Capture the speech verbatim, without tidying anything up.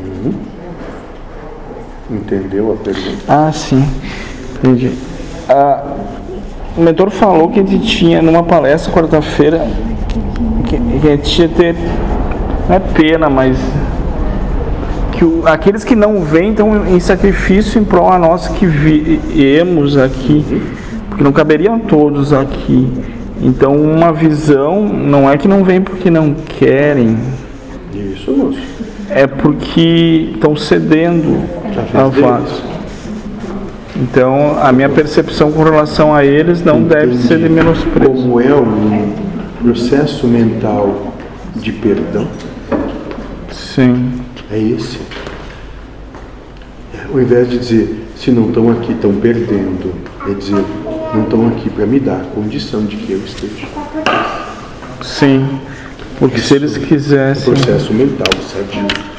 Uhum. Entendeu a pergunta? Ah, sim. Entendi. Ah, o mentor falou que ele tinha, numa palestra quarta-feira, que, que ele tinha ter, não é pena, mas que o, aqueles que não vêm estão em sacrifício em prol a nós que viemos aqui, porque não caberiam todos aqui. Então, uma visão não é que não vem porque não querem. Isso, moço. É porque estão cedendo ao vaso. Então, a minha percepção com relação a eles não Entendi. Deve ser de menosprezo. Como é um processo mental de perdão? Sim. É esse. Ao invés de dizer, se não estão aqui, estão perdendo, é dizer... não estão aqui para me dar condição de que eu esteja. Sim, porque isso, se eles quisessem... É um processo mental, sadio.